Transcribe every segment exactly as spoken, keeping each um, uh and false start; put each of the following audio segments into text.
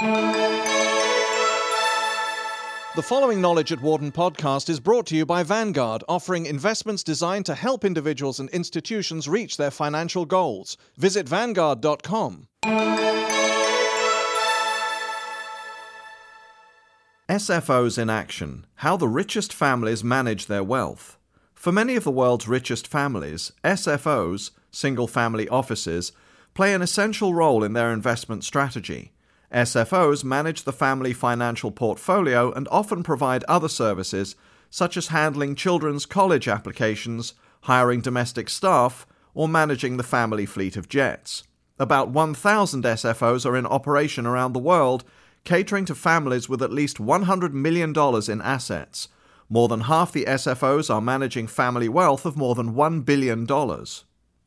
The following Knowledge at Wharton podcast is brought to you by Vanguard, offering investments designed to help individuals and institutions reach their financial goals. Visit vanguard dot com. S F Os in Action: How the Richest Families Manage Their Wealth. For many of the world's richest families, S F Os, single-family offices, play an essential role in their investment strategy. S F Os manage the family financial portfolio and often provide other services, such as handling children's college applications, hiring domestic staff, or managing the family fleet of jets. About one thousand S F Os are in operation around the world, catering to families with at least one hundred million dollars in assets. More than half the S F Os are managing family wealth of more than one billion dollars.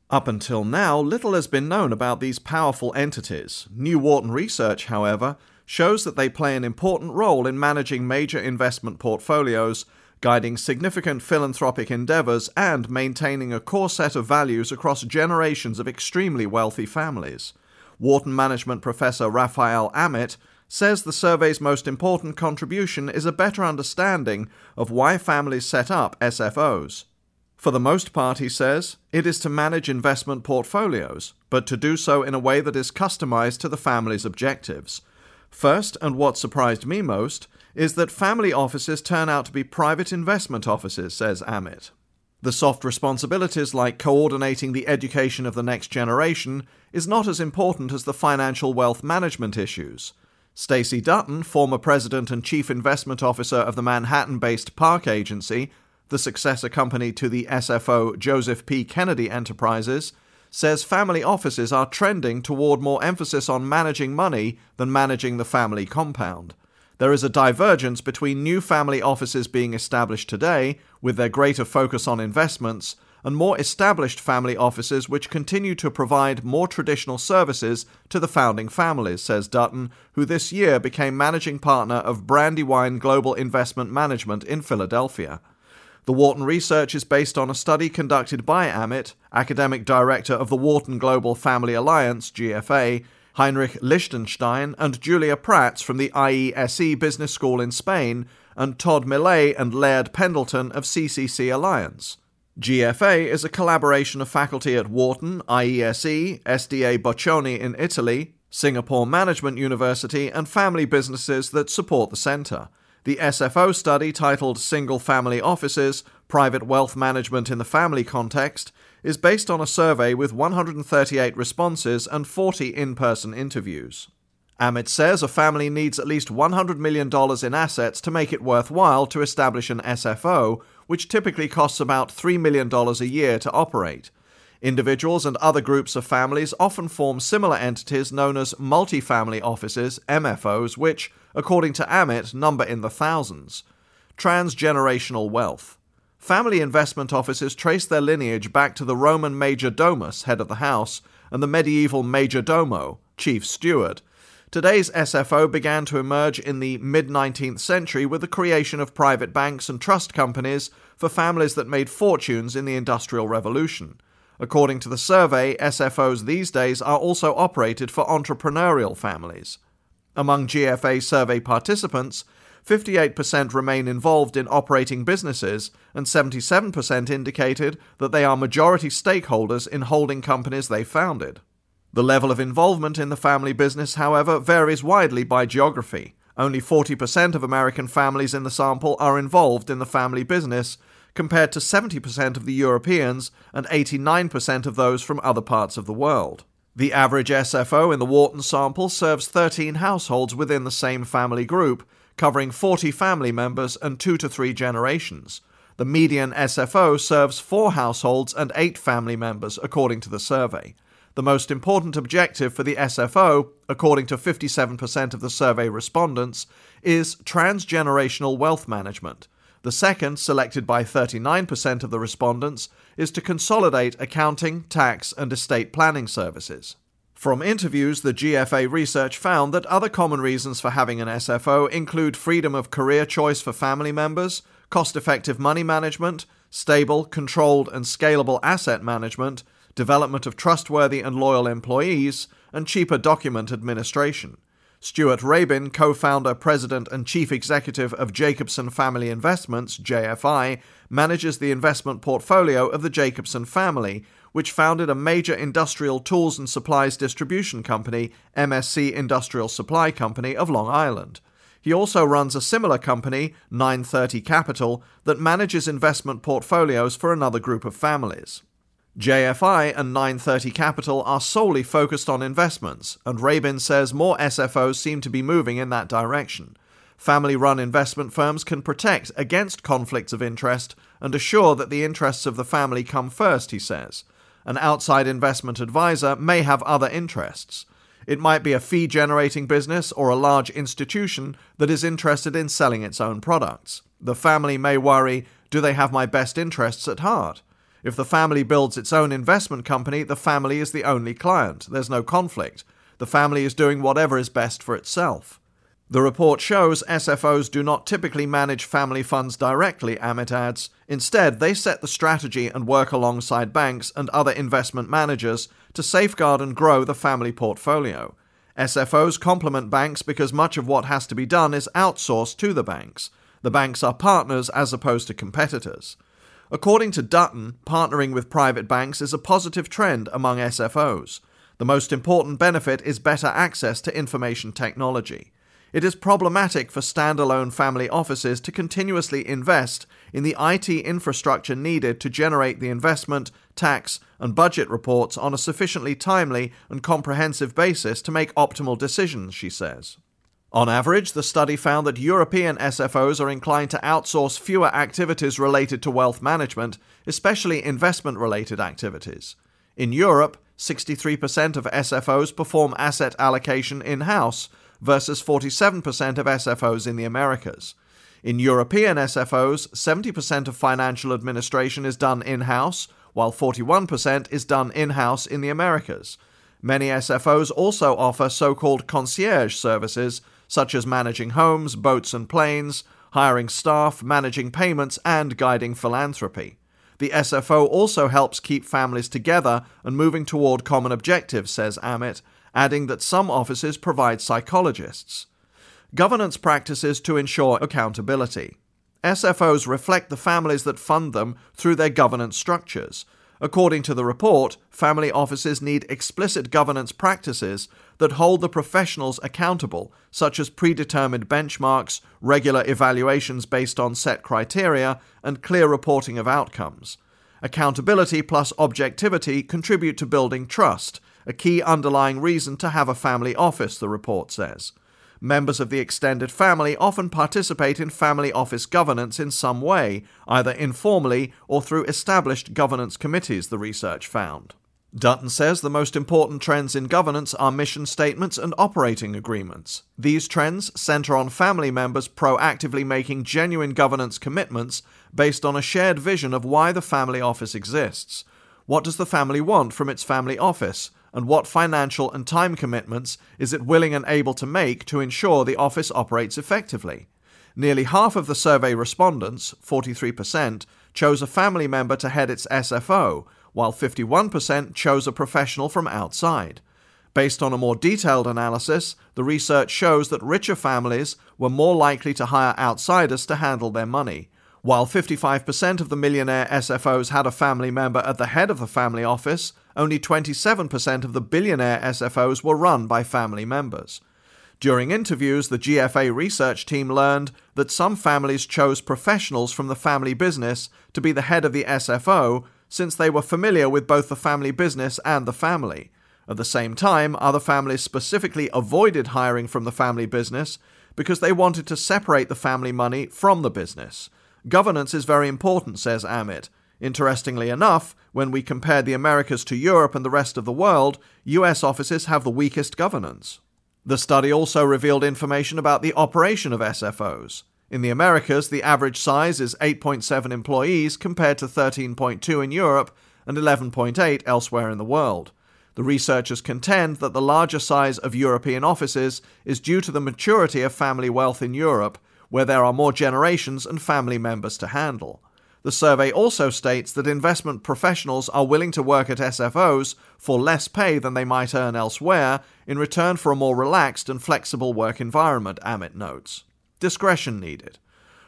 Up until now, little has been known about these powerful entities. New Wharton research, however, shows that they play an important role in managing major investment portfolios, guiding significant philanthropic endeavors, and maintaining a core set of values across generations of extremely wealthy families. Wharton management professor Raphael Amit says the survey's most important contribution is a better understanding of why families set up S F Os. For the most part, he says, it is to manage investment portfolios, but to do so in a way that is customized to the family's objectives. First, and what surprised me most, is that family offices turn out to be private investment offices, says Amit. The soft responsibilities like coordinating the education of the next generation is not as important as the financial wealth management issues. Stacy Dutton, former president and chief investment officer of the Manhattan-based Park Agency, the successor company to the S F O Joseph P. Kennedy Enterprises, says family offices are trending toward more emphasis on managing money than managing the family compound. There is a divergence between new family offices being established today, with their greater focus on investments, and more established family offices which continue to provide more traditional services to the founding families, says Dutton, who this year became managing partner of Brandywine Global Investment Management in Philadelphia. The Wharton research is based on a study conducted by Amit, academic director of the Wharton Global Family Alliance, G F A, Heinrich Lichtenstein, and Julia Prats from the I E S E Business School in Spain, and Todd Millay and Laird Pendleton of C C C Alliance. G F A is a collaboration of faculty at Wharton, I E S E, S D A Bocconi in Italy, Singapore Management University, and family businesses that support the centre. The S F O study, titled Single Family Offices, Private Wealth Management in the Family Context, is based on a survey with one hundred thirty-eight responses and forty in-person interviews. Amit says a family needs at least one hundred million dollars in assets to make it worthwhile to establish an S F O, which typically costs about three million dollars a year to operate. Individuals and other groups of families often form similar entities known as multifamily offices, M F Os, which, according to Amit, number in the thousands. Transgenerational wealth. Family investment offices trace their lineage back to the Roman major domus, head of the house, and the medieval major domo, chief steward. Today's S F O began to emerge in the mid-nineteenth century with the creation of private banks and trust companies for families that made fortunes in the Industrial Revolution. According to the survey, S F Os these days are also operated for entrepreneurial families. Among G F A survey participants, fifty-eight percent remain involved in operating businesses, and seventy-seven percent indicated that they are majority stakeholders in holding companies they founded. The level of involvement in the family business, however, varies widely by geography. Only forty percent of American families in the sample are involved in the family business, compared to seventy percent of the Europeans and eighty-nine percent of those from other parts of the world. The average S F O in the Wharton sample serves thirteen households within the same family group, covering forty family members and two to three generations. The median S F O serves four households and eight family members, according to the survey. The most important objective for the S F O, according to fifty-seven percent of the survey respondents, is transgenerational wealth management. The second, selected by thirty-nine percent of the respondents, is to consolidate accounting, tax, and estate planning services. From interviews, the G F A research found that other common reasons for having an S F O include freedom of career choice for family members, cost-effective money management, stable, controlled, and scalable asset management, development of trustworthy and loyal employees, and cheaper document administration. Stuart Rabin, co-founder, president and chief executive of Jacobson Family Investments, J F I, manages the investment portfolio of the Jacobson family, which founded a major industrial tools and supplies distribution company, M S C Industrial Supply Company of Long Island. He also runs a similar company, nine thirty Capital, that manages investment portfolios for another group of families. J F I and nine thirty Capital are solely focused on investments, and Rabin says more S F Os seem to be moving in that direction. Family-run investment firms can protect against conflicts of interest and assure that the interests of the family come first, he says. An outside investment advisor may have other interests. It might be a fee-generating business or a large institution that is interested in selling its own products. The family may worry, do they have my best interests at heart? If the family builds its own investment company, the family is the only client. There's no conflict. The family is doing whatever is best for itself. The report shows S F Os do not typically manage family funds directly, Amit adds. Instead, they set the strategy and work alongside banks and other investment managers to safeguard and grow the family portfolio. S F Os complement banks because much of what has to be done is outsourced to the banks. The banks are partners as opposed to competitors. According to Dutton, partnering with private banks is a positive trend among S F Os. The most important benefit is better access to information technology. It is problematic for standalone family offices to continuously invest in the I T infrastructure needed to generate the investment, tax, and budget reports on a sufficiently timely and comprehensive basis to make optimal decisions, she says. On average, the study found that European S F Os are inclined to outsource fewer activities related to wealth management, especially investment-related activities. In Europe, sixty-three percent of S F Os perform asset allocation in-house versus forty-seven percent of S F Os in the Americas. In European S F Os, seventy percent of financial administration is done in-house, while forty-one percent is done in-house in the Americas. Many S F Os also offer so-called concierge services, such as managing homes, boats and planes, hiring staff, managing payments, and guiding philanthropy. The S F O also helps keep families together and moving toward common objectives, says Amit, adding that some offices provide psychologists. Governance practices to ensure accountability. S F Os reflect the families that fund them through their governance structures. According to the report, family offices need explicit governance practices that hold the professionals accountable, such as predetermined benchmarks, regular evaluations based on set criteria, and clear reporting of outcomes. Accountability plus objectivity contribute to building trust, a key underlying reason to have a family office, the report says. Members of the extended family often participate in family office governance in some way, either informally or through established governance committees, the research found. Dutton says the most important trends in governance are mission statements and operating agreements. These trends center on family members proactively making genuine governance commitments based on a shared vision of why the family office exists. What does the family want from its family office? And what financial and time commitments is it willing and able to make to ensure the office operates effectively? Nearly half of the survey respondents, forty-three percent, chose a family member to head its S F O, while fifty-one percent chose a professional from outside. Based on a more detailed analysis, the research shows that richer families were more likely to hire outsiders to handle their money. While fifty-five percent of the millionaire S F Os had a family member at the head of the family office, only twenty-seven percent of the billionaire S F Os were run by family members. During interviews, the G F A research team learned that some families chose professionals from the family business to be the head of the S F O since they were familiar with both the family business and the family. At the same time, other families specifically avoided hiring from the family business because they wanted to separate the family money from the business. Governance is very important, says Amit. Interestingly enough, when we compare the Americas to Europe and the rest of the world, U S offices have the weakest governance. The study also revealed information about the operation of S F Os. In the Americas, the average size is eight point seven employees compared to thirteen point two in Europe and eleven point eight elsewhere in the world. The researchers contend that the larger size of European offices is due to the maturity of family wealth in Europe, where there are more generations and family members to handle. The survey also states that investment professionals are willing to work at S F Os for less pay than they might earn elsewhere in return for a more relaxed and flexible work environment, Amit notes. Discretion needed.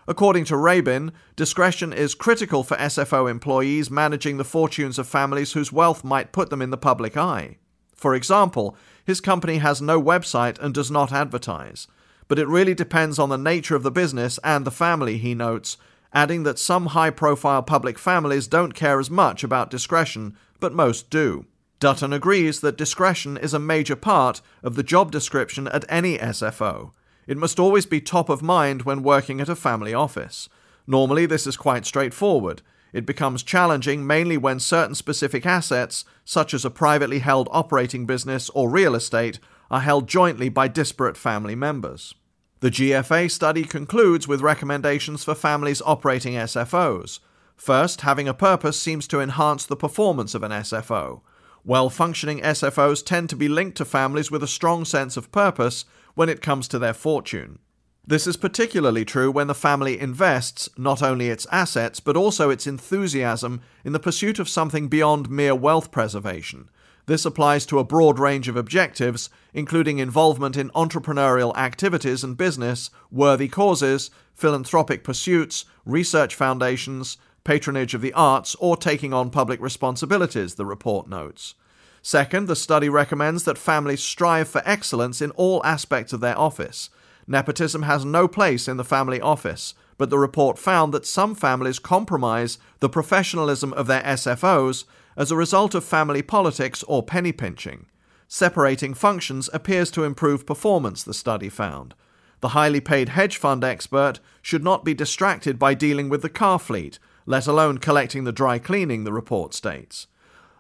According to Rabin, discretion is critical for S F O employees managing the fortunes of families whose wealth might put them in the public eye. For example, his company has no website and does not advertise, but it really depends on the nature of the business and the family, he notes, adding that some high-profile public families don't care as much about discretion, but most do. Dutton agrees that discretion is a major part of the job description at any S F O. It must always be top of mind when working at a family office. Normally, this is quite straightforward. It becomes challenging mainly when certain specific assets, such as a privately held operating business or real estate, are held jointly by disparate family members. The G F A study concludes with recommendations for families operating S F Os. First, having a purpose seems to enhance the performance of an S F O. Well-functioning S F Os tend to be linked to families with a strong sense of purpose when it comes to their fortune. This is particularly true when the family invests not only its assets but also its enthusiasm in the pursuit of something beyond mere wealth preservation. This applies to a broad range of objectives, including involvement in entrepreneurial activities and business, worthy causes, philanthropic pursuits, research foundations, patronage of the arts, or taking on public responsibilities, the report notes. Second, the study recommends that families strive for excellence in all aspects of their office. Nepotism has no place in the family office, but the report found that some families compromise the professionalism of their S F Os as a result of family politics or penny pinching. Separating functions appears to improve performance, the study found. The highly paid hedge fund expert should not be distracted by dealing with the car fleet, let alone collecting the dry cleaning, the report states.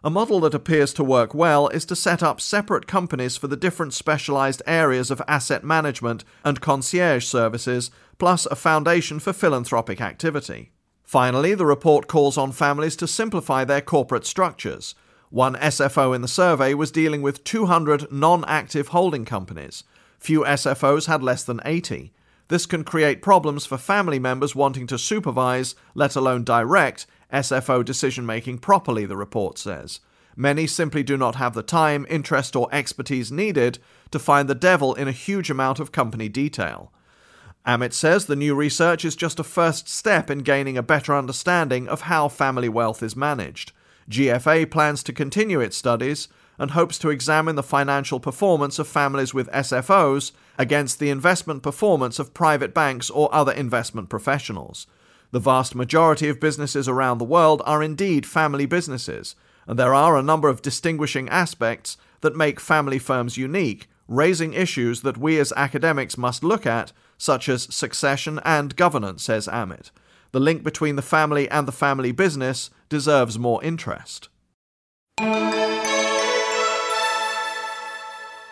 A model that appears to work well is to set up separate companies for the different specialized areas of asset management and concierge services, plus a foundation for philanthropic activity. Finally, the report calls on families to simplify their corporate structures. One S F O in the survey was dealing with two hundred non-active holding companies. Few S F Os had less than eighty. This can create problems for family members wanting to supervise, let alone direct, S F O decision-making properly, the report says. Many simply do not have the time, interest, or expertise needed to find the devil in a huge amount of company detail. Amit says the new research is just a first step in gaining a better understanding of how family wealth is managed. G F A plans to continue its studies and hopes to examine the financial performance of families with S F Os against the investment performance of private banks or other investment professionals. The vast majority of businesses around the world are indeed family businesses, and there are a number of distinguishing aspects that make family firms unique, raising issues that we as academics must look at, such as succession and governance, says Amit. The link between the family and the family business deserves more interest.